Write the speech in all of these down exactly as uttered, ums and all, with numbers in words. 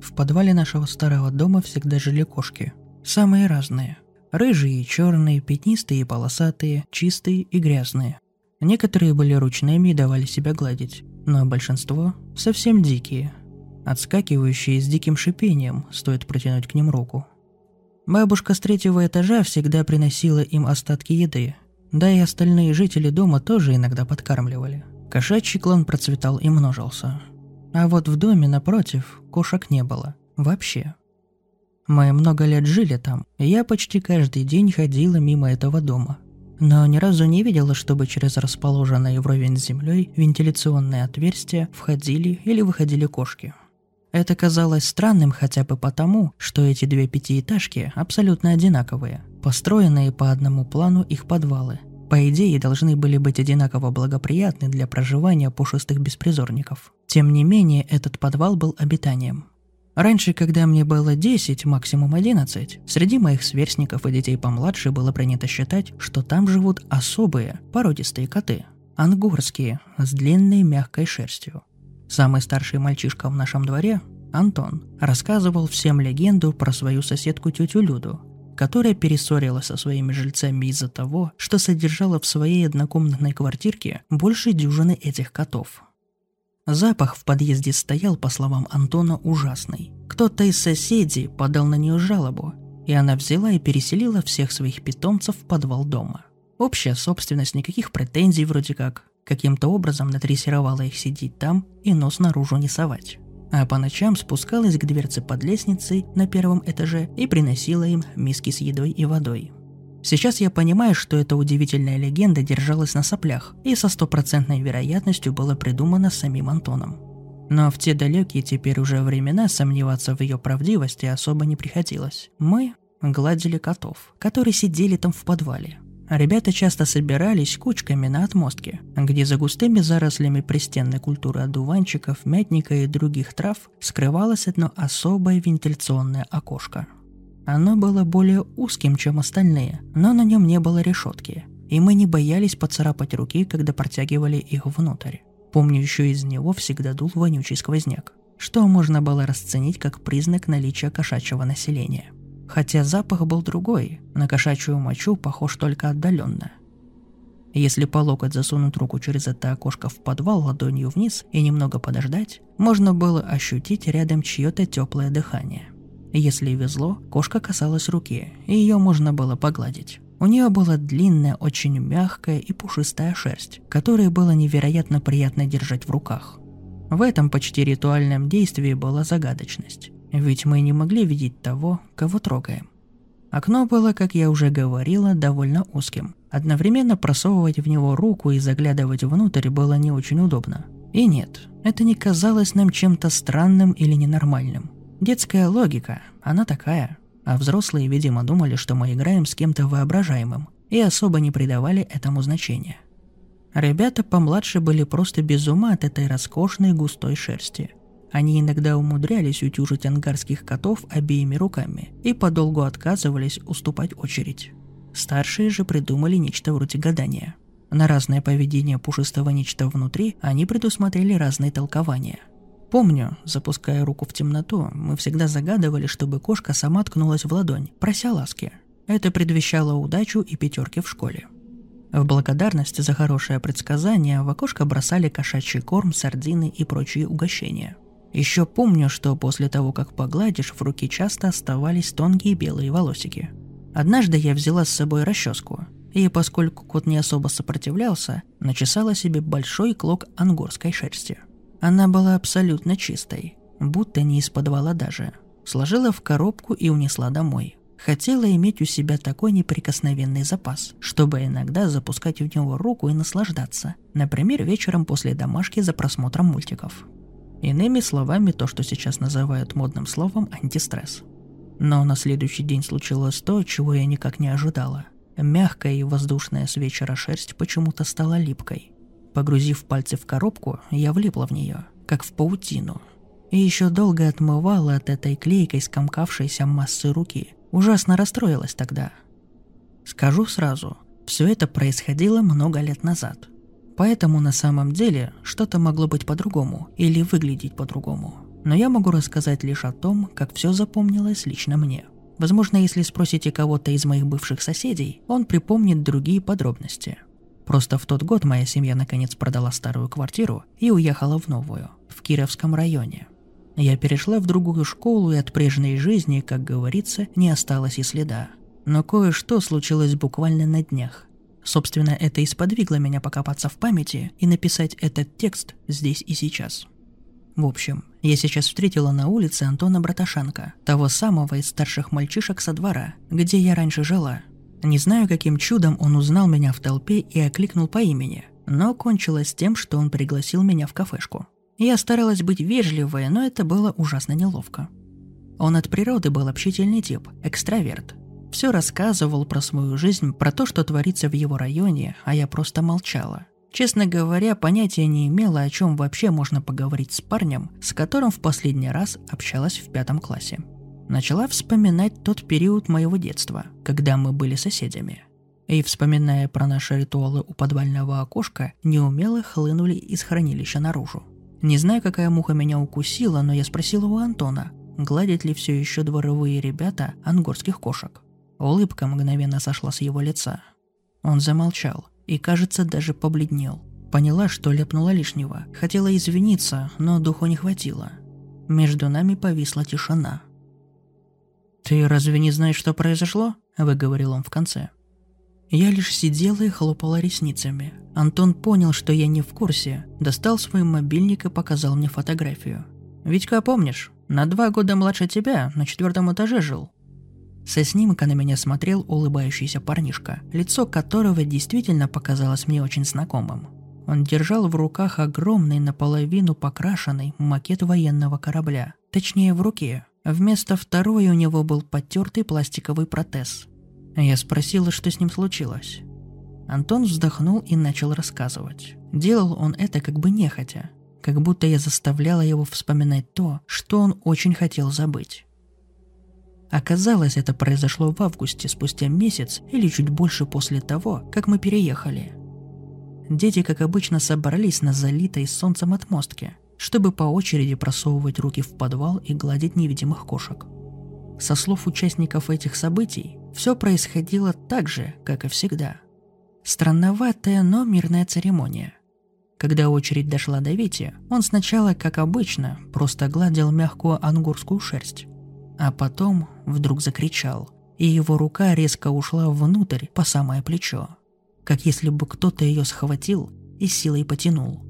В подвале нашего старого дома всегда жили кошки. Самые разные. Рыжие, черные, пятнистые и полосатые, чистые и грязные. Некоторые были ручными и давали себя гладить, но большинство совсем дикие, отскакивающие с диким шипением, стоит протянуть к ним руку. Бабушка с третьего этажа всегда приносила им остатки еды, да и остальные жители дома тоже иногда подкармливали. Кошачий клан процветал и множился. А вот в доме напротив кошек не было. Вообще. Мы много лет жили там, и я почти каждый день ходила мимо этого дома. Но ни разу не видела, чтобы через расположенные вровень с землей вентиляционные отверстия входили или выходили кошки. Это казалось странным хотя бы потому, что эти две пятиэтажки абсолютно одинаковые, построенные по одному плану их подвалы. По идее, должны были быть одинаково благоприятны для проживания пушистых беспризорников. Тем не менее, этот подвал был обитанием. Раньше, когда мне было десять, максимум одиннадцать, среди моих сверстников и детей помладше было принято считать, что там живут особые, породистые коты. Ангорские, с длинной мягкой шерстью. Самый старший мальчишка в нашем дворе, Антон, рассказывал всем легенду про свою соседку тетю Люду, которая перессорилась со своими жильцами из-за того, что содержала в своей однокомнатной квартирке больше дюжины этих котов. Запах в подъезде стоял, по словам Антона, ужасный. Кто-то из соседей подал на нее жалобу, и она взяла и переселила всех своих питомцев в подвал дома. Общая собственность, никаких претензий вроде как. Каким-то образом натрессировала их сидеть там и нос наружу не совать. А по ночам спускалась к дверце под лестницей на первом этаже и приносила им миски с едой и водой. Сейчас я понимаю, что эта удивительная легенда держалась на соплях и со стопроцентной вероятностью была придумана самим Антоном. Но в те далекие теперь уже времена сомневаться в ее правдивости особо не приходилось. Мы гладили котов, которые сидели там в подвале. Ребята часто собирались кучками на отмостке, где за густыми зарослями пристенной культуры одуванчиков, мятника и других трав скрывалось одно особое вентиляционное окошко. Оно было более узким, чем остальные, но на нем не было решетки, и мы не боялись поцарапать руки, когда протягивали их внутрь. Помню, еще из него всегда дул вонючий сквозняк, что можно было расценить как признак наличия кошачьего населения. Хотя запах был другой, на кошачью мочу похож только отдаленно. Если по локоть засунуть руку через это окошко в подвал ладонью вниз и немного подождать, можно было ощутить рядом чье-то теплое дыхание. Если везло, кошка касалась руки, и ее можно было погладить. У нее была длинная, очень мягкая и пушистая шерсть, которую было невероятно приятно держать в руках. В этом почти ритуальном действии была загадочность. Ведь мы не могли видеть того, кого трогаем. Окно было, как я уже говорила, довольно узким. Одновременно просовывать в него руку и заглядывать внутрь было не очень удобно. И нет, это не казалось нам чем-то странным или ненормальным. Детская логика, она такая. А взрослые, видимо, думали, что мы играем с кем-то воображаемым, и особо не придавали этому значения. Ребята помладше были просто без ума от этой роскошной густой шерсти. Они иногда умудрялись утюжить ангарских котов обеими руками и подолгу отказывались уступать очередь. Старшие же придумали нечто вроде гадания. На разное поведение пушистого нечто внутри они предусмотрели разные толкования. Помню, запуская руку в темноту, мы всегда загадывали, чтобы кошка сама ткнулась в ладонь, прося ласки. Это предвещало удачу и пятерки в школе. В благодарность за хорошее предсказание в окошко бросали кошачий корм, сардины и прочие угощения. Еще помню, что после того, как погладишь, в руке часто оставались тонкие белые волосики. Однажды я взяла с собой расческу, и поскольку кот не особо сопротивлялся, начесала себе большой клок ангорской шерсти. Она была абсолютно чистой, будто не из подвала даже. Сложила в коробку и унесла домой. хотела иметь у себя такой неприкосновенный запас, чтобы иногда запускать в него руку и наслаждаться, например, вечером после домашки за просмотром мультиков. Иными словами, то, что сейчас называют модным словом антистресс. Но на следующий день случилось то, чего я никак не ожидала. Мягкая и воздушная с вечера шерсть почему-то стала липкой. Погрузив пальцы в коробку, я влипла в нее, как в паутину. И еще долго отмывала от этой клейкой скомкавшейся массы руки. Ужасно расстроилась тогда. Скажу сразу, все это происходило много лет назад. Поэтому на самом деле что-то могло быть по-другому или выглядеть по-другому. Но я могу рассказать лишь о том, как все запомнилось лично мне. Возможно, если спросите кого-то из моих бывших соседей, он припомнит другие подробности. Просто в тот год моя семья наконец продала старую квартиру и уехала в новую, в Кировском районе. Я перешла в другую школу, и от прежней жизни, как говорится, не осталось и следа. Но кое-что случилось буквально на днях. Собственно, это и сподвигло меня покопаться в памяти и написать этот текст здесь и сейчас. В общем, я сейчас встретила на улице Антона Браташанка, того самого из старших мальчишек со двора, где я раньше жила. Не знаю, каким чудом он узнал меня в толпе и окликнул по имени, но кончилось тем, что он пригласил меня в кафешку. Я старалась быть вежливой, но это было ужасно неловко. Он от природы был общительный тип, экстраверт. Все рассказывал про свою жизнь, про то, что творится в его районе, а я просто молчала. Честно говоря, понятия не имела, о чем вообще можно поговорить с парнем, с которым в последний раз общалась в пятом классе. Начала вспоминать тот период моего детства, когда мы были соседями. И, вспоминая про наши ритуалы у подвального окошка, неумело хлынули из хранилища наружу. Не знаю, какая муха меня укусила, но я спросила у Антона, гладят ли все еще дворовые ребята ангорских кошек. Улыбка мгновенно сошла с его лица. Он замолчал и, кажется, даже побледнел. Поняла, что ляпнула лишнего. Хотела извиниться, но духу не хватило. Между нами повисла тишина. «Ты разве не знаешь, что произошло?» – выговорил он в конце. Я лишь сидела и хлопала ресницами. Антон понял, что я не в курсе, достал свой мобильник и показал мне фотографию. «Витька, помнишь? На два года младше тебя, на четвертом этаже жил». Со снимка на меня смотрел улыбающийся парнишка, лицо которого действительно показалось мне очень знакомым. Он держал в руках огромный, наполовину покрашенный макет военного корабля. Точнее, в руке. Вместо второй у него был потертый пластиковый протез. Я спросила, что с ним случилось. Антон вздохнул и начал рассказывать. Делал он это как бы нехотя, как будто я заставляла его вспоминать то, что он очень хотел забыть. Оказалось, это произошло в августе, спустя месяц или чуть больше после того, как мы переехали. Дети, как обычно, собрались на залитой солнцем отмостке, чтобы по очереди просовывать руки в подвал и гладить невидимых кошек. Со слов участников этих событий, все происходило так же, как и всегда. Странноватая, но мирная церемония. Когда очередь дошла до Вити, он сначала, как обычно, просто гладил мягкую ангурскую шерсть, а потом вдруг закричал, и его рука резко ушла внутрь по самое плечо, как если бы кто-то ее схватил и силой потянул.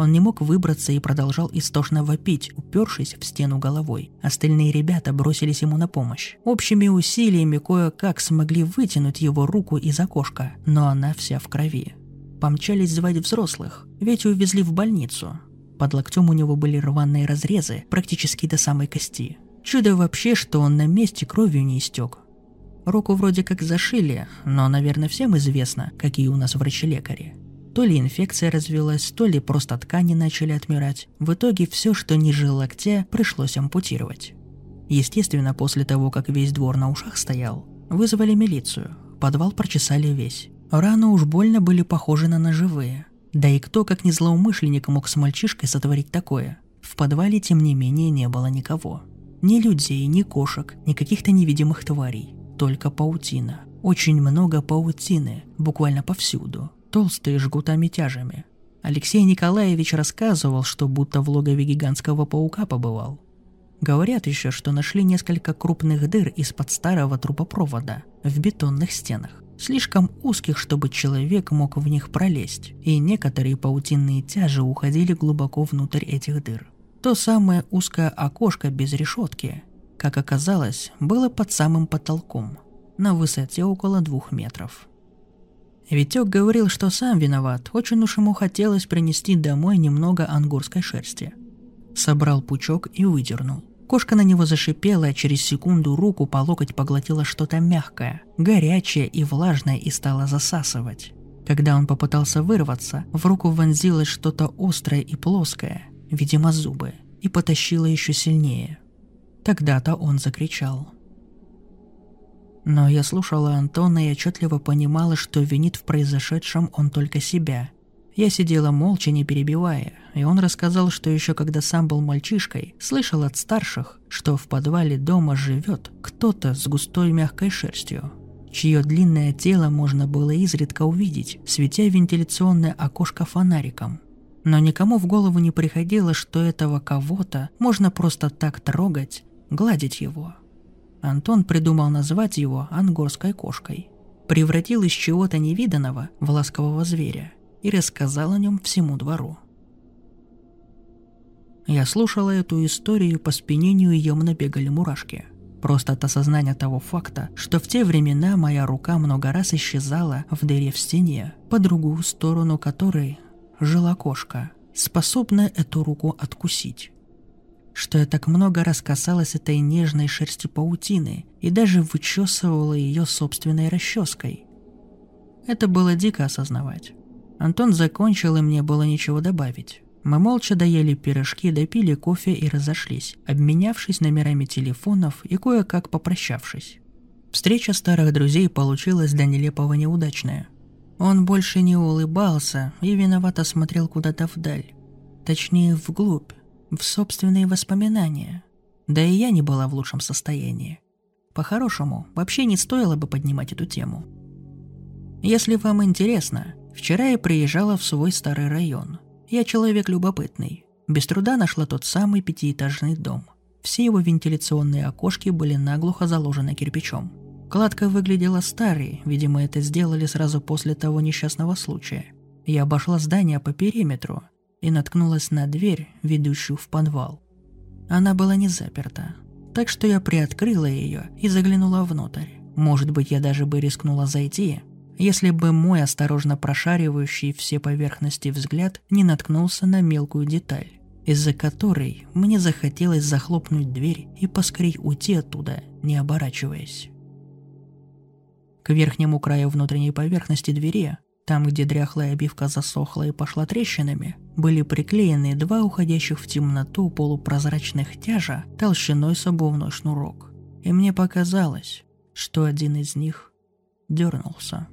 Он не мог выбраться и продолжал истошно вопить, упершись в стену головой. Остальные ребята бросились ему на помощь. Общими усилиями кое-как смогли вытянуть его руку из окошка, но она вся в крови. Помчались звать взрослых, Ветю увезли в больницу. Под локтем у него были рваные разрезы практически до самой кости. Чудо вообще, что он на месте кровью не истек. Руку вроде как зашили, но, наверное, всем известно, какие у нас врачи-лекари. То ли инфекция развилась, то ли просто ткани начали отмирать. В итоге все, что ниже локтя, пришлось ампутировать. Естественно, после того, как весь двор на ушах стоял, вызвали милицию. Подвал прочесали весь. Раны уж больно были похожи на ножевые. Да и кто, как не злоумышленник, мог с мальчишкой сотворить такое? В подвале, тем не менее, не было никого. Ни людей, ни кошек, ни каких-то невидимых тварей. Только паутина. Очень много паутины, буквально повсюду. Толстые жгутами-тяжами. Алексей Николаевич рассказывал, что будто в логове гигантского паука побывал. Говорят еще, что нашли несколько крупных дыр из-под старого трубопровода в бетонных стенах, слишком узких, чтобы человек мог в них пролезть, и некоторые паутинные тяжи уходили глубоко внутрь этих дыр. То самое узкое окошко без решетки, как оказалось, было под самым потолком. на высоте около двух метров. Витек говорил, что сам виноват, очень уж ему хотелось принести домой немного ангорской шерсти. Собрал пучок и выдернул. Кошка на него зашипела, а через секунду руку по локоть поглотила что-то мягкое, горячее и влажное и стало засасывать. Когда он попытался вырваться, в руку вонзилось что-то острое и плоское, видимо зубы, и потащило еще сильнее. Тогда-то он закричал. Но я слушала Антона и отчетливо понимала, что винит в произошедшем он только себя. Я сидела молча, не перебивая, и он рассказал, что еще когда сам был мальчишкой, слышал от старших, что в подвале дома живет кто-то с густой мягкой шерстью, чье длинное тело можно было изредка увидеть, светя вентиляционное окошко фонариком. Но никому в голову не приходило, что этого кого-то можно просто так трогать, гладить его. Антон придумал назвать его ангорской кошкой, превратил из чего-то невиданного в ласкового зверя и рассказал о нем всему двору. Я слушала эту историю, и по спине неуемно бегали мурашки. Просто от осознания того факта, что в те времена моя рука много раз исчезала в дыре в стене, по другую сторону которой жила кошка, способная эту руку откусить. Что я так много раз касалась этой нежной шерсти паутины и даже вычесывала ее собственной расческой. Это было дико осознавать. Антон закончил, и мне было нечего добавить. Мы молча доели пирожки, допили кофе и разошлись, обменявшись номерами телефонов и кое-как попрощавшись. Встреча старых друзей получилась до нелепого неудачная. Он больше не улыбался и виновато смотрел куда-то вдаль. Точнее, вглубь, в собственные воспоминания. Да и я не была в лучшем состоянии. По-хорошему, вообще не стоило бы поднимать эту тему. Если вам интересно... Вчера я приезжала в свой старый район. Я человек любопытный. Без труда нашла тот самый пятиэтажный дом. Все его вентиляционные окошки были наглухо заложены кирпичом. Кладка выглядела старой, видимо, это сделали сразу после того несчастного случая. Я обошла здание по периметру и наткнулась на дверь, ведущую в подвал. Она была не заперта, так что я приоткрыла ее и заглянула внутрь. Может быть, я даже бы рискнула зайти, если бы мой осторожно прошаривающий все поверхности взгляд не наткнулся на мелкую деталь, из-за которой мне захотелось захлопнуть дверь и поскорей уйти оттуда, не оборачиваясь. К верхнему краю внутренней поверхности двери, там, где дряхлая обивка засохла и пошла трещинами, были приклеены два уходящих в темноту полупрозрачных тяжа толщиной с обувной шнурок. И мне показалось, что один из них дернулся.